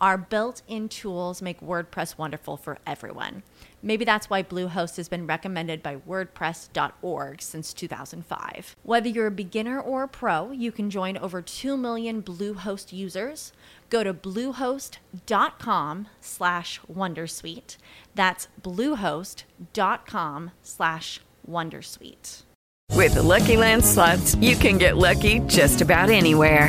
our built-in tools make WordPress wonderful for everyone. Maybe that's why Bluehost has been recommended by WordPress.org since 2005. Whether you're a beginner or a pro, you can join over 2 million Bluehost users. Go to bluehost.com/wondersuite. That's bluehost.com/wondersuite. With the Lucky Land Slots, you can get lucky just about anywhere.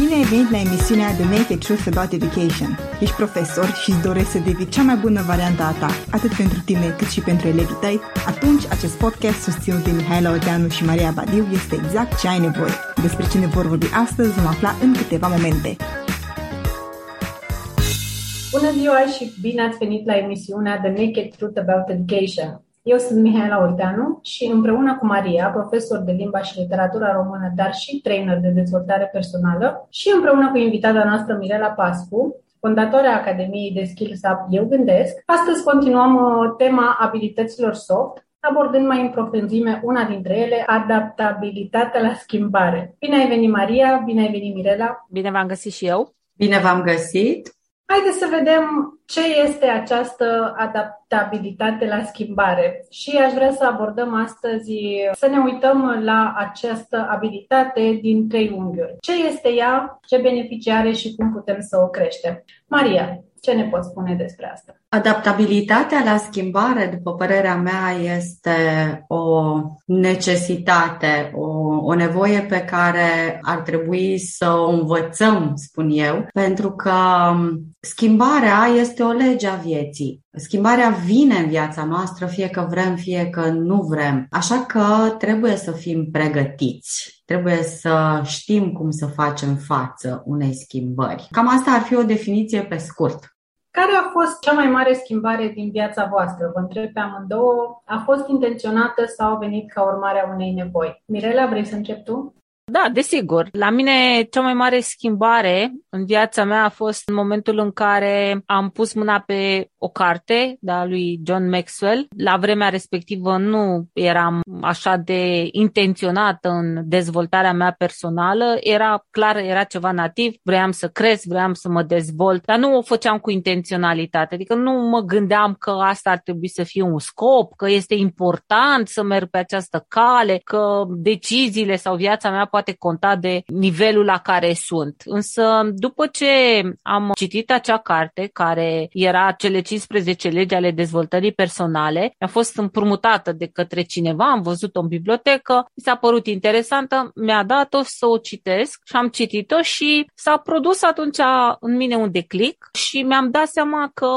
Bine ai venit la emisiunea The Naked Truth About Education. Ești profesor și îți dorești să devii cea mai bună variantă a ta, atât pentru tine cât și pentru elevii tăi? Atunci acest podcast susținut de Mihaela Orteanu și Maria Badiu este exact ce ai nevoie. Despre ce ne vor vorbi astăzi vom afla în câteva momente. Bună ziua și bine ați venit la emisiunea The Naked Truth About Education. Eu sunt Mihaela Orteanu și împreună cu Maria, profesor de limba și literatura română, dar și trainer de dezvoltare personală, și împreună cu invitata noastră Mirela Pascu, fondatoarea Academiei de Skills Up, Eu Gândesc, astăzi continuăm tema abilităților soft, abordând mai în profunzime una dintre ele, adaptabilitatea la schimbare. Bine ai venit, Maria! Bine ai venit, Mirela! Bine v-am găsit și eu! Bine v-am găsit! Haideți să vedem ce este această adaptabilitate la schimbare și aș vrea să abordăm astăzi, să ne uităm la această abilitate din trei unghiuri. Ce este ea, ce beneficii are și cum putem să o creștem? Maria, ce ne poți spune despre asta? Adaptabilitatea la schimbare, după părerea mea, este o necesitate, o nevoie pe care ar trebui să o învățăm, spun eu, pentru că schimbarea este o lege a vieții. Schimbarea vine în viața noastră, fie că vrem, fie că nu vrem. Așa că trebuie să fim pregătiți. Trebuie să știm cum să facem față unei schimbări. Cam asta ar fi o definiție pe scurt. Care a fost cea mai mare schimbare din viața voastră? Vă întreb pe amândouă. A fost intenționată sau a venit ca urmare a unei nevoi? Mirela, vrei să începi tu? Da, desigur. La mine cea mai mare schimbare în viața mea a fost în momentul în care am pus mâna pe o carte de-a lui John Maxwell. La vremea respectivă nu eram așa de intenționată în dezvoltarea mea personală. Era clar, era ceva nativ, vreau să cresc, vreau să mă dezvolt, dar nu o făceam cu intenționalitate. Adică nu mă gândeam că asta ar trebui să fie un scop, că este important să merg pe această cale, că deciziile sau viața mea poate conta de nivelul la care sunt. Însă, după ce am citit acea carte, care era cele 15 legi ale dezvoltării personale, a fost împrumutată de către cineva, am văzut-o în bibliotecă, mi s-a părut interesantă, mi-a dat-o să o citesc și am citit-o și s-a produs atunci în mine un declic și mi-am dat seama că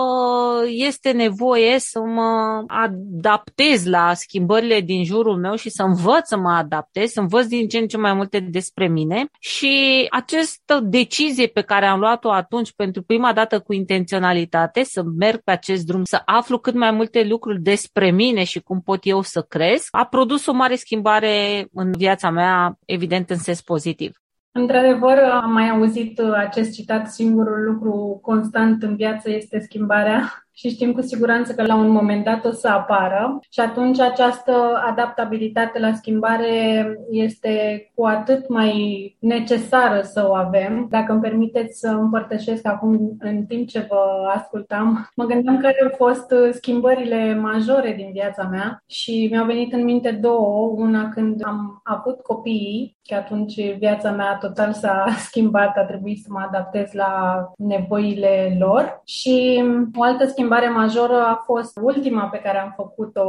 este nevoie să mă adaptez la schimbările din jurul meu și să învăț să mă adaptez, să învăț din ce în ce mai multe despre mine și această decizie pe care am luat-o atunci pentru prima dată cu intenționalitate, să merg pe acest drum, să aflu cât mai multe lucruri despre mine și cum pot eu să cresc, a produs o mare schimbare în viața mea, evident în sens pozitiv. Într-adevăr, am mai auzit acest citat, singurul lucru constant în viață este schimbarea. și știm cu siguranță că la un moment dat o să apară și atunci această adaptabilitate la schimbare este cu atât mai necesară să o avem. Dacă îmi permiteți să împărtășesc acum în timp ce vă ascultam, mă gândeam care au fost schimbările majore din viața mea și mi-au venit în minte două. Una când am avut copiii, că atunci viața mea total s-a schimbat, a trebuit să mă adaptez la nevoile lor. Și o altă schimbare majoră a fost ultima pe care am făcut-o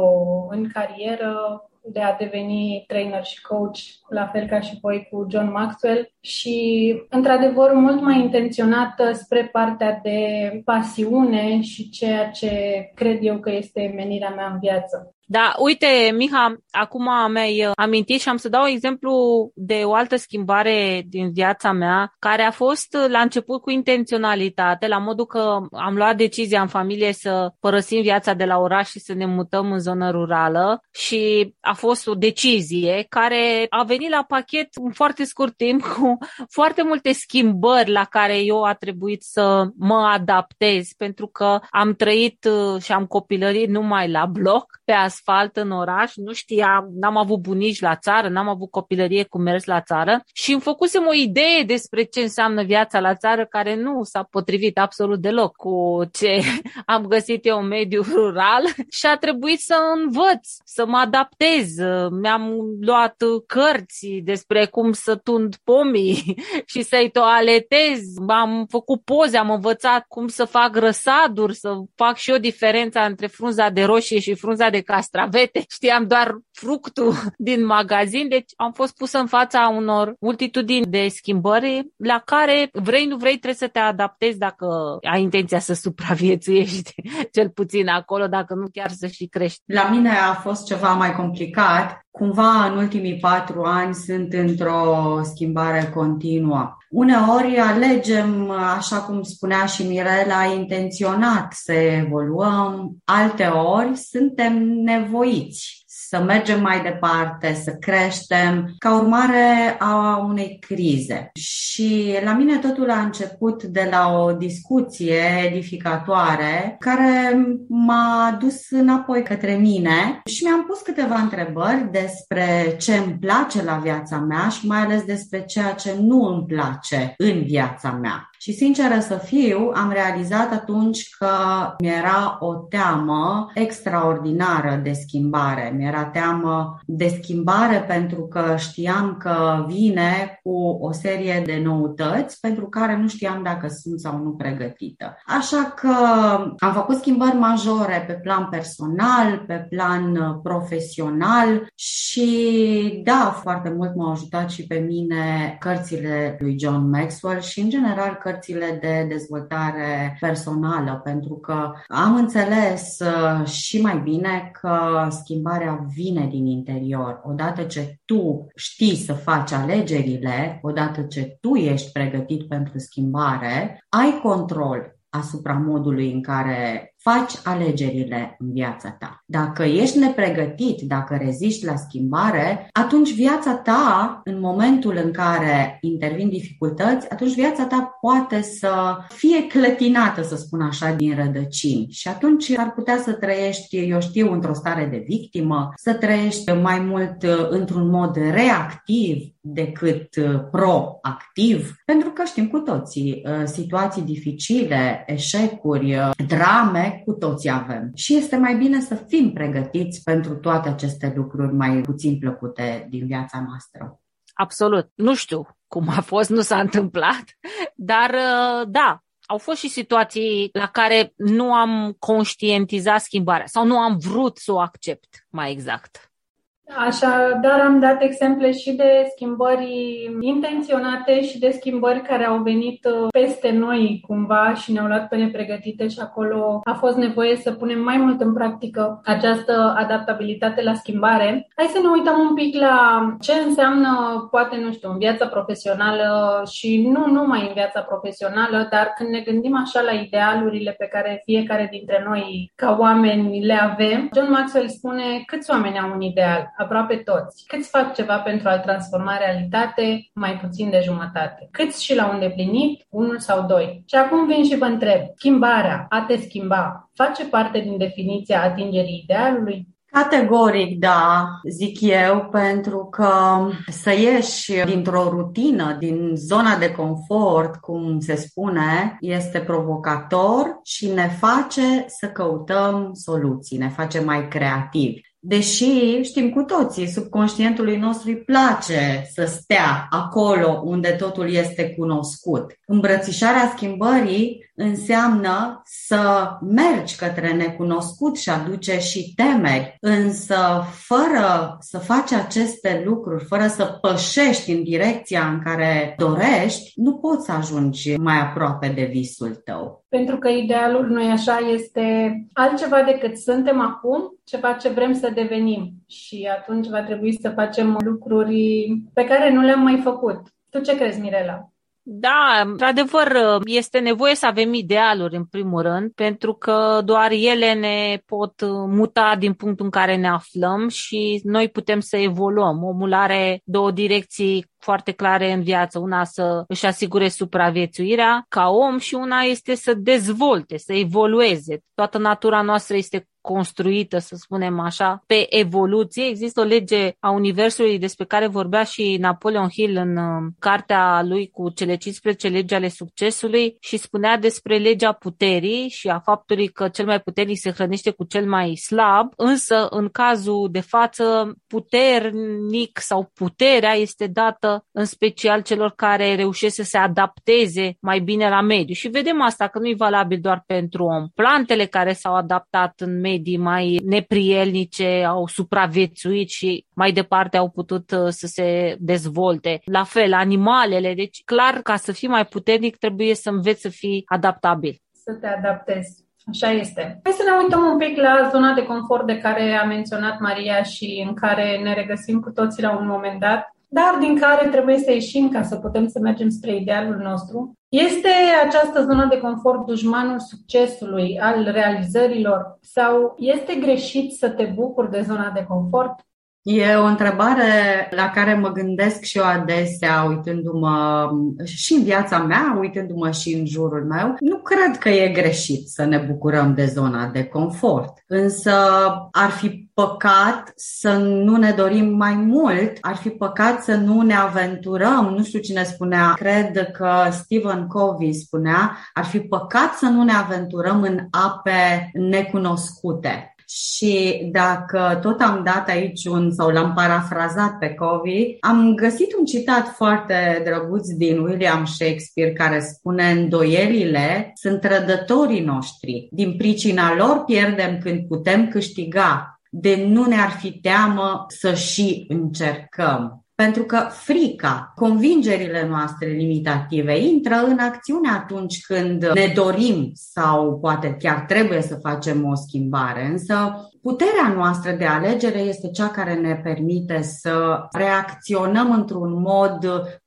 în carieră, de a deveni trainer și coach, la fel ca și voi, cu John Maxwell și, într-adevăr, mult mai intenționată spre partea de pasiune și ceea ce cred eu că este menirea mea în viață. Da, uite, Miha, acum mi-ai amintit și am să dau exemplu de o altă schimbare din viața mea, care a fost la început cu intenționalitate, la modul că am luat decizia în familie să părăsim viața de la oraș și să ne mutăm în zonă rurală și a fost o decizie care a venit la pachet în foarte scurt timp cu foarte multe schimbări la care eu a trebuit să mă adaptez, pentru că am trăit și am copilărit numai la bloc, pe asfalt în oraș, nu știam, n-am avut bunici la țară, n-am avut copilărie cu mers la țară și îmi făcusem o idee despre ce înseamnă viața la țară care nu s-a potrivit absolut deloc cu ce am găsit eu în mediul rural și a trebuit să învăț, să mă adaptez. Mi-am luat cărți despre cum să tund pomii și să-i toaletez, am făcut poze, am învățat cum să fac răsaduri, să fac și eu diferența între frunza de roșie și frunza de castravete, știam doar fructul din magazin, deci am fost pusă în fața unor multitudini de schimbări la care vrei, nu vrei, trebuie să te adaptezi dacă ai intenția să supraviețuiești, cel puțin acolo, dacă nu chiar să și crești. La mine a fost ceva mai complicat. Cumva în ultimii 4 ani sunt într-o schimbare continuă. Uneori alegem, așa cum spunea și Mirela, intenționat să evoluăm, alteori suntem nevoiți să mergem mai departe, să creștem, ca urmare a unei crize. Și la mine totul a început de la o discuție edificatoare care m-a dus înapoi către mine și mi-am pus câteva întrebări despre ce îmi place la viața mea și mai ales despre ceea ce nu îmi place în viața mea. Și sinceră să fiu, am realizat atunci că mi-era o teamă extraordinară de schimbare. Mi-era teamă de schimbare pentru că știam că vine cu o serie de noutăți pentru care nu știam dacă sunt sau nu pregătită. Așa că am făcut schimbări majore pe plan personal, pe plan profesional și da, foarte mult m-au ajutat și pe mine cărțile lui John Maxwell și în general cărțile de dezvoltare personală, pentru că am înțeles și mai bine că schimbarea vine din interior. Odată ce tu știi să faci alegerile, odată ce tu ești pregătit pentru schimbare, ai control asupra modului în care faci alegerile în viața ta. Dacă ești nepregătit, dacă reziști la schimbare, atunci viața ta, în momentul în care intervin dificultăți, atunci viața ta poate să fie clătinată, să spun așa, din rădăcini. Și atunci ar putea să trăiești, eu știu, într-o stare de victimă, să trăiești mai mult într-un mod reactiv decât proactiv, pentru că știm cu toții situații dificile, eșecuri, drame, cu toți avem. Și este mai bine să fim pregătiți pentru toate aceste lucruri mai puțin plăcute din viața noastră. Absolut. Nu știu cum a fost, nu s-a întâmplat, dar da, au fost și situații la care nu am conștientizat schimbarea sau nu am vrut să o accept, mai exact. Așadar, am dat exemple și de schimbări intenționate și de schimbări care au venit peste noi cumva și ne-au luat pe nepregătite și acolo a fost nevoie să punem mai mult în practică această adaptabilitate la schimbare. Hai să ne uităm un pic la ce înseamnă, poate, nu știu, în viața profesională și nu numai în viața profesională, dar când ne gândim așa la idealurile pe care fiecare dintre noi ca oameni le avem, John Maxwell spune: câți oameni au un ideal? aproape toți. Câți fac ceva pentru a-l transforma realitate? Mai puțin de jumătate. Câți și l-au îndeplinit? 1 sau 2. Și acum vin și vă întreb, schimbarea, a te schimba, face parte din definiția atingerii idealului? Categoric, da, zic eu, pentru că să ieși dintr-o rutină, din zona de confort, cum se spune, este provocator și ne face să căutăm soluții, ne face mai creativi. Deși știm cu toții, subconștientului nostru îi place să stea acolo unde totul este cunoscut. Îmbrățișarea schimbării înseamnă să mergi către necunoscut și aduce și temeri, însă fără să faci aceste lucruri, fără să pășești în direcția în care dorești, nu poți să ajungi mai aproape de visul tău. Pentru că idealul, nu-i așa, este altceva decât suntem acum, ceva ce vrem să devenim. Și atunci va trebui să facem lucruri pe care nu le-am mai făcut. Tu ce crezi, Mirela? Da, într-adevăr, este nevoie să avem idealuri, în primul rând, pentru că doar ele ne pot muta din punctul în care ne aflăm și noi putem să evoluăm. Omul are 2 direcții foarte clare în viață. Una să își asigure supraviețuirea ca om și una este să dezvolte, să evolueze. Toată natura noastră este construită, să spunem așa, pe evoluție. Există o lege a universului despre care vorbea și Napoleon Hill în cartea lui cu cele 15 legi ale succesului și spunea despre legea puterii și a faptului că cel mai puternic se hrănește cu cel mai slab, însă în cazul de față puternic sau puterea este dată în special celor care reușesc să se adapteze mai bine la mediu. Și vedem asta că nu e valabil doar pentru om. Plantele care s-au adaptat în medii mai neprielnice, au supraviețuit și mai departe au putut să se dezvolte. La fel, animalele, deci clar, ca să fii mai puternic trebuie să înveți să fii adaptabil. Să te adaptezi. Așa este. Hai să ne uităm un pic la zona de confort de care a menționat Maria și în care ne regăsim cu toții la un moment dat, dar din care trebuie să ieșim ca să putem să mergem spre idealul nostru. Este această zonă de confort dușmanul succesului, al realizărilor, sau este greșit să te bucuri de zona de confort? E o întrebare la care mă gândesc și eu adesea, uitându-mă și în viața mea, uitându-mă și în jurul meu. Nu cred că e greșit să ne bucurăm de zona de confort, însă ar fi păcat să nu ne dorim mai mult, ar fi păcat să nu ne aventurăm, nu știu cine spunea, cred că Stephen Covey spunea, ar fi păcat să nu ne aventurăm în ape necunoscute. Și dacă tot am dat aici sau l-am parafrazat pe Covey, am găsit un citat foarte drăguț din William Shakespeare care spune: îndoielile sunt trădătorii noștri, din pricina lor pierdem când putem câștiga, de nu ne-ar fi teamă să și încercăm. Pentru că frica, convingerile noastre limitative intră în acțiune atunci când ne dorim sau poate chiar trebuie să facem o schimbare, însă puterea noastră de alegere este cea care ne permite să reacționăm într-un mod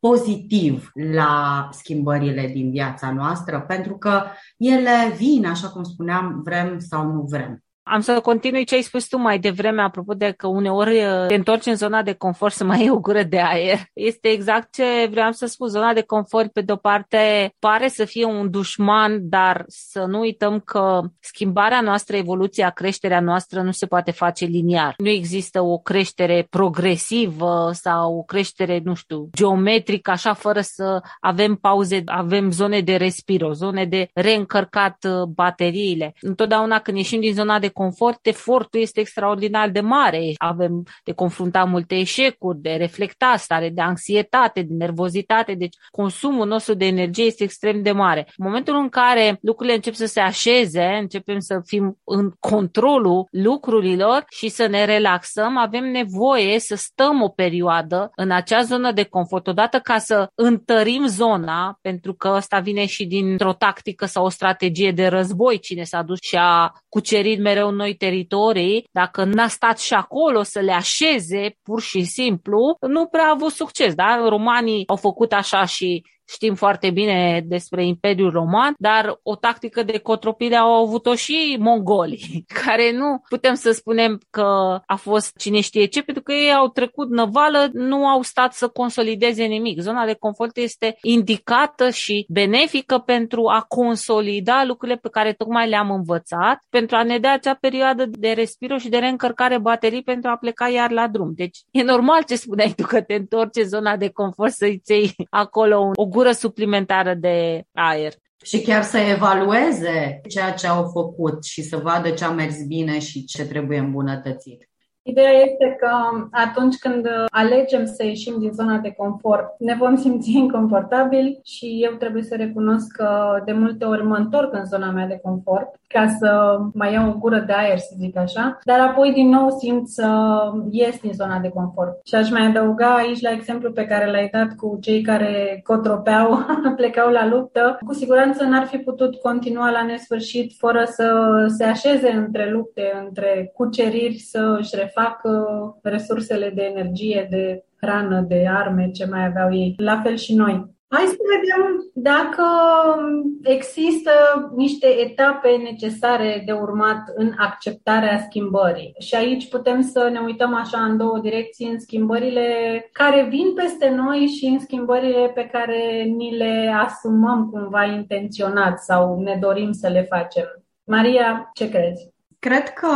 pozitiv la schimbările din viața noastră, pentru că ele vin, așa cum spuneam, vrem sau nu vrem. Am să continui ce ai spus tu mai devreme, apropo de că uneori te întorci în zona de confort să mai iei o gură de aer. Este exact ce vreau să spun. Zona de confort, pe de-o parte, pare să fie un dușman, dar să nu uităm că schimbarea noastră, evoluția, creșterea noastră nu se poate face liniar. Nu există o creștere progresivă sau o creștere, nu știu, geometrică, așa, fără să avem pauze, avem zone de respiro, zone de reîncărcat bateriile. Întotdeauna când ieșim din zona de confort, efortul este extraordinar de mare. Avem de confruntat multe eșecuri, de reflectat stare de anxietate, de nervozitate, deci consumul nostru de energie este extrem de mare. În momentul în care lucrurile încep să se așeze, începem să fim în controlul lucrurilor și să ne relaxăm, avem nevoie să stăm o perioadă în acea zonă de confort, odată ca să întărim zona, pentru că asta vine și dintr-o tactică sau o strategie de război, cine s-a dus și a cucerit mereu noi teritorii, dacă n-a stat și acolo să le așeze pur și simplu, nu prea a avut succes, da? Romanii au făcut așa și știm foarte bine despre Imperiul Roman, dar o tactică de cotropire au avut-o și mongolii, care nu putem să spunem că a fost cine știe ce, pentru că ei au trecut năvală, nu au stat să consolideze nimic. Zona de confort este indicată și benefică pentru a consolida lucrurile pe care tocmai le-am învățat, pentru a ne dea acea perioadă de respiro și de reîncărcare baterii pentru a pleca iar la drum. Deci e normal ce spuneai tu, că te întorci zona de confort să-i ții acolo o gură suplimentară de aer. Și chiar să evalueze ceea ce au făcut și să vadă ce a mers bine și ce trebuie îmbunătățit. Ideea este că atunci când alegem să ieșim din zona de confort, ne vom simți inconfortabil și eu trebuie să recunosc că de multe ori mă întorc în zona mea de confort ca să mai iau o gură de aer, să zic așa, dar apoi din nou simt să ies din zona de confort. Și aș mai adăuga aici la exemplu pe care l-ai dat cu cei care cotropeau, plecau la luptă. Cu siguranță n-ar fi putut continua la nesfârșit fără să se așeze între lupte, între cuceriri, să-și fac resursele de energie, de hrană, de arme, ce mai aveau ei. La fel și noi. Hai să vedem dacă există niște etape necesare de urmat în acceptarea schimbării. Și aici putem să ne uităm așa în două direcții, în schimbările care vin peste noi și în schimbările pe care ni le asumăm cumva intenționat sau ne dorim să le facem. Maria, ce crezi? Cred că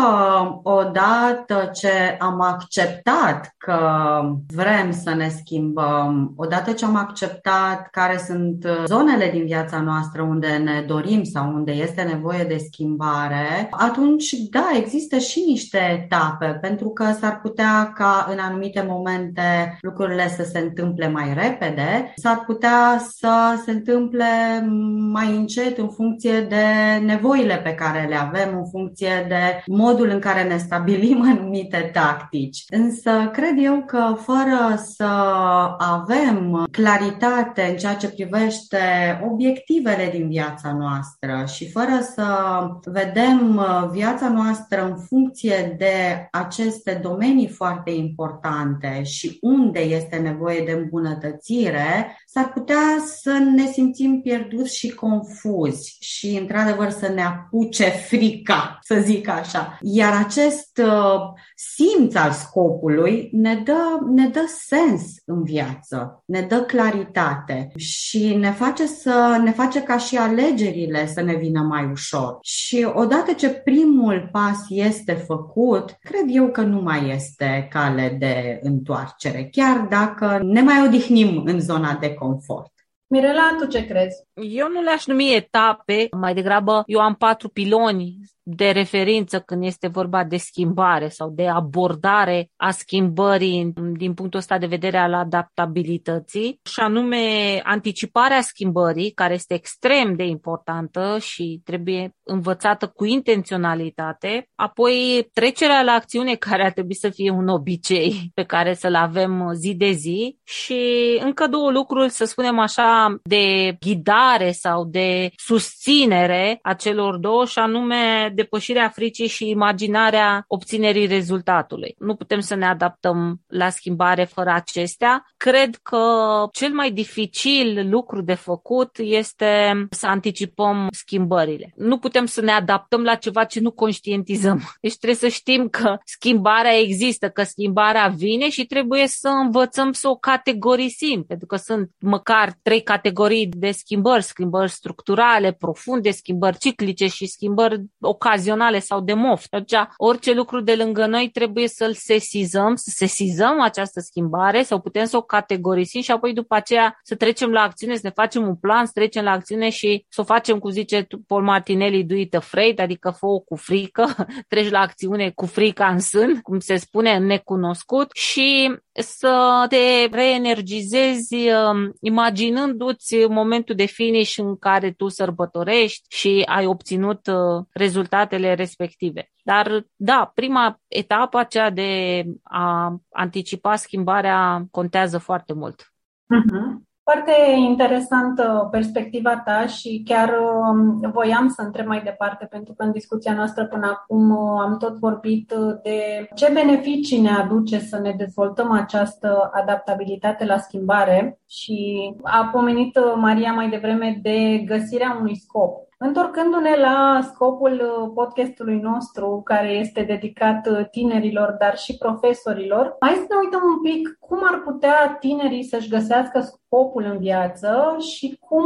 odată ce am acceptat că vrem să ne schimbăm, odată ce am acceptat care sunt zonele din viața noastră unde ne dorim sau unde este nevoie de schimbare, atunci, da, există și niște etape, pentru că s-ar putea ca în anumite momente lucrurile să se întâmple mai repede, s-ar putea să se întâmple mai încet în funcție de nevoile pe care le avem, în funcție de modul în care ne stabilim anumite tactici. Însă cred eu că fără să avem claritate în ceea ce privește obiectivele din viața noastră și fără să vedem viața noastră în funcție de aceste domenii foarte importante și unde este nevoie de îmbunătățire, s-ar putea să ne simțim pierduți și confuzi și, într-adevăr, să ne apuce frica, să zic așa. Iar acest simț al scopului ne dă sens în viață, ne dă claritate și ne face ca și alegerile să ne vină mai ușor. Și odată ce primul pas este făcut, cred eu că nu mai este cale de întoarcere, chiar dacă ne mai odihnim în zona de confort. Mirela, tu ce crezi? Eu nu le-aș numi etape, mai degrabă eu am 4 piloni de referință când este vorba de schimbare sau de abordare a schimbării din punctul ăsta de vedere al adaptabilității, și anume anticiparea schimbării, care este extrem de importantă și trebuie învățată cu intenționalitate, apoi trecerea la acțiune, care ar trebui să fie un obicei pe care să-l avem zi de zi, și încă 2 lucruri, să spunem așa, de ghidare sau de susținere a celor 2, și anume depășirea fricii și imaginarea obținerii rezultatului. Nu putem să ne adaptăm la schimbare fără acestea. Cred că cel mai dificil lucru de făcut este să anticipăm schimbările. Nu putem să ne adaptăm la ceva ce nu conștientizăm. Deci trebuie să știm că schimbarea există, că schimbarea vine și trebuie să învățăm să o categorisim, pentru că sunt măcar 3 categorii de schimbări: schimbări structurale, profunde, schimbări ciclice și schimbări ocazionale sau de moft. Deci, orice lucru de lângă noi trebuie să-l sesizăm, să sesizăm această schimbare, sau putem să o categorisim și apoi după aceea să trecem la acțiune, să ne facem un plan, să trecem la acțiune și să o facem, cum zice Paul Martinelli, do it afraid, adică fă-o cu frică, treci la acțiune cu frica în sân, cum se spune, în necunoscut, și să te reenergizezi imaginându-ți momentul de finish în care tu sărbătorești și ai obținut rezultatele respective. Dar da, prima etapă, aceea de a anticipa schimbarea, contează foarte mult. Foarte interesantă perspectiva ta și chiar voiam să întreb mai departe, pentru că în discuția noastră până acum am tot vorbit de ce beneficii ne aduce să ne dezvoltăm această adaptabilitate la schimbare și a pomenit Maria mai devreme de găsirea unui scop. Întorcându-ne la scopul podcastului nostru, care este dedicat tinerilor, dar și profesorilor, hai să ne uităm un pic cum ar putea tinerii să-și găsească scopul în viață și cum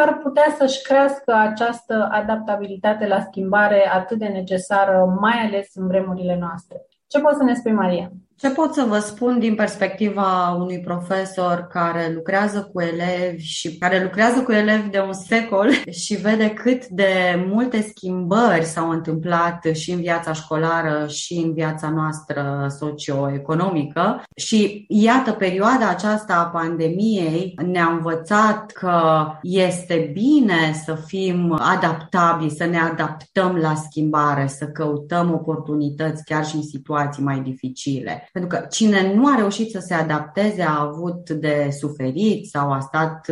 ar putea să-și crească această adaptabilitate la schimbare atât de necesară, mai ales în vremurile noastre. Ce poți să ne spui, Maria? Ce pot să vă spun din perspectiva unui profesor care lucrează cu elevi și care lucrează cu elevi de un secol și vede cât de multe schimbări s-au întâmplat și în viața școlară și în viața noastră socioeconomică. Și iată, perioada aceasta a pandemiei ne-a învățat că este bine să fim adaptabili, să ne adaptăm la schimbare, să căutăm oportunități chiar și în situații mai dificile. Pentru că cine nu a reușit să se adapteze a avut de suferit sau a stat,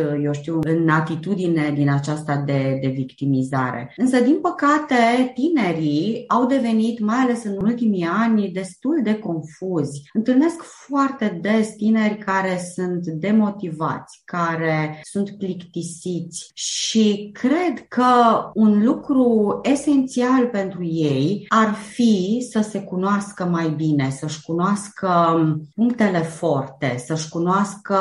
în atitudine din aceasta de victimizare. Însă, din păcate, tinerii au devenit, mai ales în ultimii ani, destul de confuzi. Întâlnesc foarte des tineri care sunt demotivați, care sunt plictisiți și cred că un lucru esențial pentru ei ar fi să se cunoască mai bine, să-și cunoască punctele forte, să-și cunoască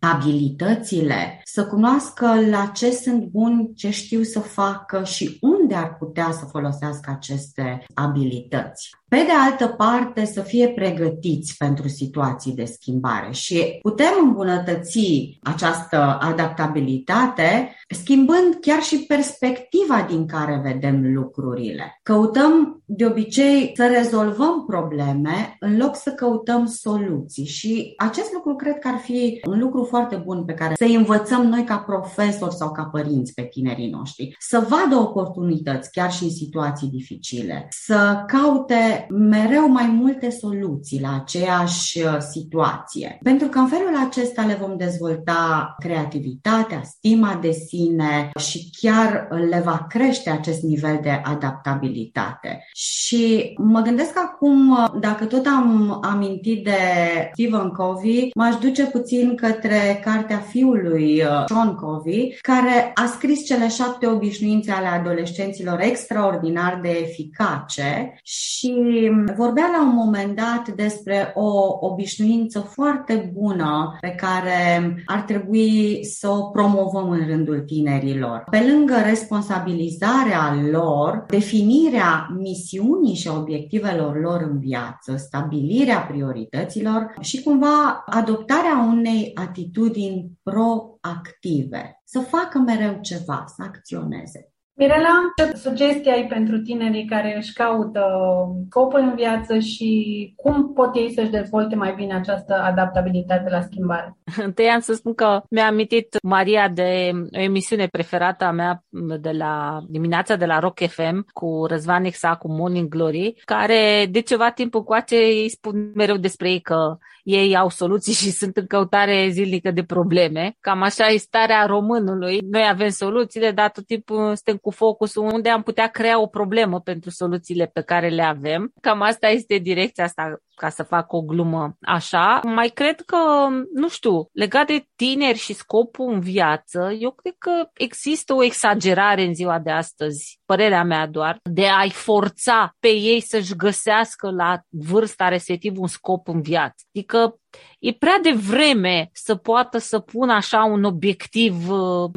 abilitățile, să cunoască la ce sunt buni, ce știu să facă și unde ar putea să folosească aceste abilități. Pe de altă parte, să fie pregătiți pentru situații de schimbare și putem îmbunătăți această adaptabilitate schimbând chiar și perspectiva din care vedem lucrurile. Căutăm de obicei să rezolvăm probleme în loc să căutăm soluții și acest lucru cred că ar fi un lucru foarte bun pe care să-i învățăm noi ca profesori sau ca părinți pe tinerii noștri, să vadă oportunități chiar și în situații dificile, să caute mereu mai multe soluții la aceeași situație. Pentru că în felul acesta le vom dezvolta creativitatea, stima de sine și chiar le va crește acest nivel de adaptabilitate. Și mă gândesc acum, dacă tot am amintit de Stephen Covey, m-aș duce puțin către cartea fiului John Covey, care a scris cele 7 obișnuințe ale adolescenților extraordinar de eficace și vorbea la un moment dat despre o obișnuință foarte bună pe care ar trebui să o promovăm în rândul tinerilor. Pe lângă responsabilizarea lor, definirea misiunii și obiectivelor lor în viață, stabilirea priorităților și cumva adoptarea unei atitudini proactive, să facă mereu ceva, să acționeze. Mirela, ce sugestii ai pentru tinerii care își caută scopul în viață și cum pot ei să-și dezvolte mai bine această adaptabilitate la schimbare? Întâi am să spun că mi-a amintit Maria de o emisiune preferată a mea de la dimineața de la Rock FM cu Răzvan Exa, cu Morning Glory, care de ceva timp încoace îi spun mereu despre ei că ei au soluții și sunt în căutare zilnică de probleme. Cam așa e starea românului. Noi avem soluțiile, dar tot timpul suntem cu focusul unde am putea crea o problemă pentru soluțiile pe care le avem. Cam asta este direcția asta, ca să fac o glumă așa. Mai cred că, nu știu, legat de tineri și scopul în viață, eu cred că există o exagerare în ziua de astăzi, părerea mea doar, de a-i forța pe ei să-și găsească la vârsta respectiv un scop în viață. Adică e prea devreme să poată să pună așa un obiectiv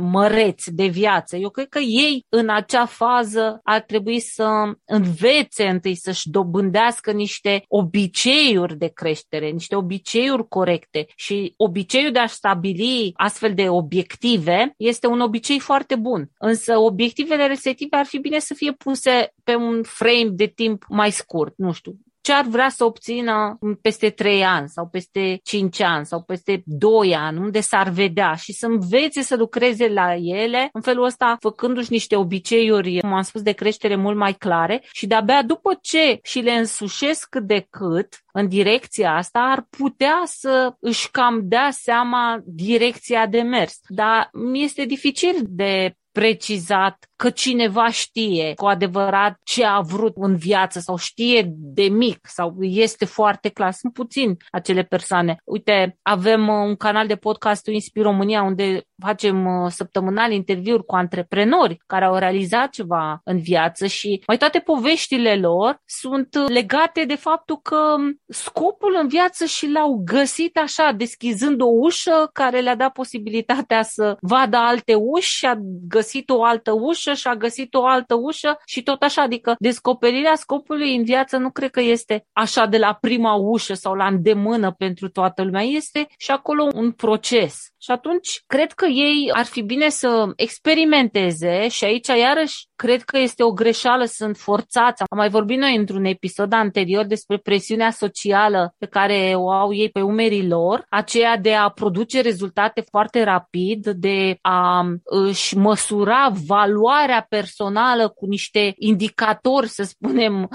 măreț de viață. Eu cred că ei în acea fază ar trebui să învețe întâi să-și dobândească niște obiceiuri de creștere, niște obiceiuri corecte și obiceiul de a stabili astfel de obiective este un obicei foarte bun. Însă obiectivele respective ar fi bine să fie puse pe un frame de timp mai scurt, nu știu, ce ar vrea să obțină peste 3 ani sau peste 5 ani sau peste 2 ani, unde s-ar vedea și să învețe să lucreze la ele, în felul ăsta făcându-și niște obiceiuri, cum am spus, de creștere mult mai clare și de-abia după ce și le însușesc cât de cât în direcția asta, ar putea să își cam dea seama direcția de mers. Dar mi este dificil de precizat că cineva știe cu adevărat ce a vrut în viață sau știe de mic sau este foarte clar. Sunt puțini acele persoane. Uite, avem un canal de podcast Inspir România unde facem săptămânal interviuri cu antreprenori care au realizat ceva în viață și mai toate poveștile lor sunt legate de faptul că scopul în viață și l-au găsit așa, deschizând o ușă care le-a dat posibilitatea să vadă alte uși și a găsit o altă ușă și a găsit o altă ușă și tot așa. Adică descoperirea scopului în viață nu cred că este așa de la prima ușă sau la îndemână pentru toată lumea. Este și acolo un proces. Și atunci cred că ei ar fi bine să experimenteze și aici iarăși cred că este o greșeală, sunt forțați. Am mai vorbit noi într-un episod anterior despre presiunea socială pe care o au ei pe umerii lor, aceea de a produce rezultate foarte rapid, de a își măsura valoarea personală cu niște indicatori, să spunem,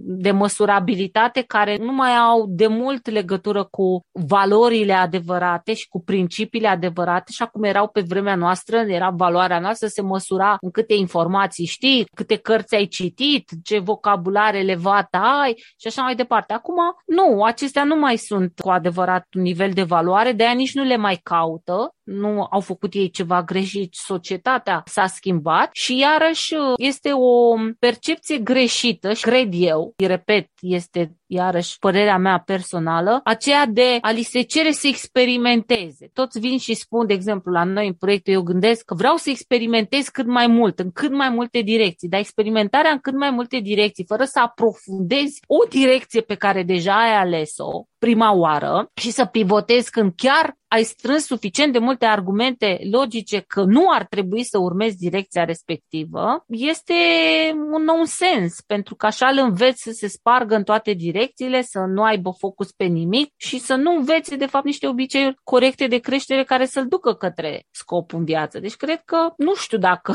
de măsurabilitate care nu mai au de mult legătură cu valorile adevărate și cu principiile adevărate și acum erau pe vremea noastră, era valoarea noastră, se măsura în câte informații știi, câte cărți ai citit, ce vocabular elevat ai și așa mai departe. Acum nu, acestea nu mai sunt cu adevărat un nivel de valoare, de aia nici nu le mai caută, nu au făcut ei ceva greșit, societatea s-a schimbat și iarăși este o percepție greșită și cred eu, repet, este iarăși părerea mea personală, aceea de a li se cere să experimenteze. Toți vin și spun, de exemplu, la noi în proiectul Eu Gândesc că vreau să experimentez cât mai mult, în cât mai multe direcții, dar experimentarea în cât mai multe direcții, fără să aprofundezi o direcție pe care deja ai ales-o prima oară și să pivotezi când chiar ai strâns suficient de multe argumente logice că nu ar trebui să urmezi direcția respectivă, este un nonsens, pentru că așa îl înveți să se spargă în toate direcțiile, să nu aibă focus pe nimic și să nu înveți, de fapt, niște obiceiuri corecte de creștere care să-l ducă către scopul în viață. Deci cred că nu știu dacă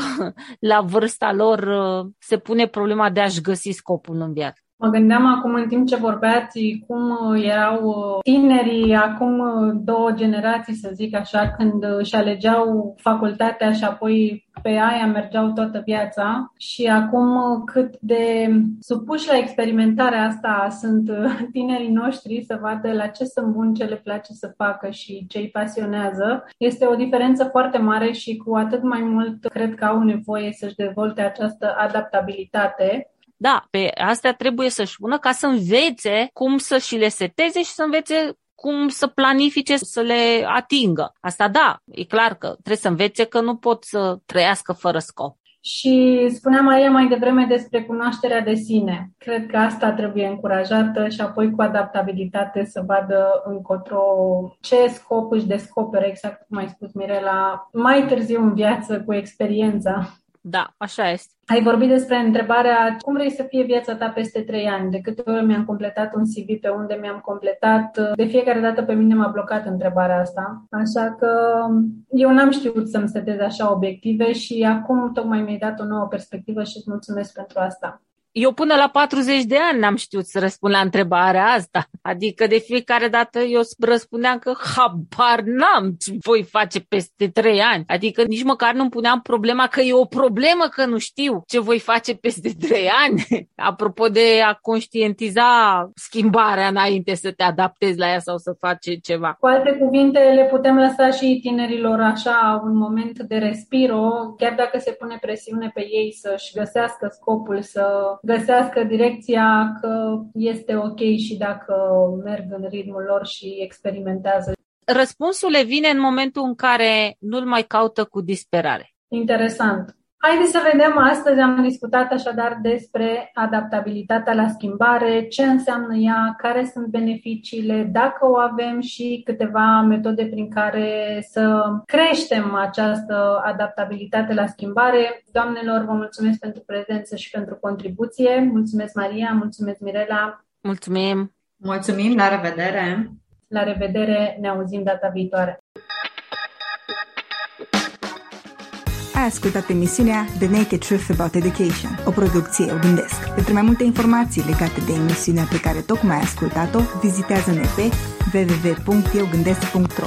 la vârsta lor se pune problema de a-și găsi scopul în viață. Mă gândeam acum în timp ce vorbeați cum erau tinerii acum două generații, să zic așa, când își alegeau facultatea și apoi pe aia mergeau toată viața și acum cât de supuși la experimentarea asta sunt tinerii noștri să vadă la ce sunt buni, ce le place să facă și ce îi pasionează. Este o diferență foarte mare și cu atât mai mult cred că au nevoie să-și dezvolte această adaptabilitate. Da, pe astea trebuie să-și pună ca să învețe cum să și le seteze și să învețe cum să planifice, să le atingă. Asta da, e clar că trebuie să învețe că nu pot să trăiască fără scop. Și spunea Maria mai devreme despre cunoașterea de sine. Cred că asta trebuie încurajată și apoi cu adaptabilitate să vadă încotro ce scop își descoperă, exact cum ai spus, Mirela, mai târziu în viață cu experiența. Da, așa este. Ai vorbit despre întrebarea cum vrei să fie viața ta peste 3 ani. De câte ori mi-am completat un CV, pe unde mi-am completat, de fiecare dată pe mine m-a blocat întrebarea asta. Așa că eu n-am știut să-mi setez așa obiective și acum tocmai mi-ai dat o nouă perspectivă și îți mulțumesc pentru asta. Eu până la 40 de ani n-am știut să răspund la întrebarea asta. Adică de fiecare dată eu răspundeam că habar n-am ce voi face peste 3 ani. Adică nici măcar nu-mi puneam problema că e o problemă că nu știu ce voi face peste 3 ani. Apropo de a conștientiza schimbarea înainte să te adaptezi la ea sau să faci ceva. Cu alte cuvinte, le putem lăsa și tinerilor așa un moment de respiro, chiar dacă se pune presiune pe ei să-și găsească scopul, să găsească direcția, că este ok și dacă merg în ritmul lor și experimentează. Răspunsul le vine în momentul în care nu-l mai caută cu disperare. Interesant. Haideți să vedem, astăzi am discutat așadar despre adaptabilitatea la schimbare, ce înseamnă ea, care sunt beneficiile, dacă o avem și câteva metode prin care să creștem această adaptabilitate la schimbare. Doamnelor, vă mulțumesc pentru prezență și pentru contribuție. Mulțumesc Maria, mulțumesc Mirela. Mulțumim! Mulțumim, la revedere! La revedere, ne auzim data viitoare! Ai ascultat emisiunea The Naked Truth About Education, o producție Eu Gândesc. Pentru mai multe informații legate de emisiunea pe care tocmai ai ascultat-o, vizitează-ne pe www.eugândesc.ro.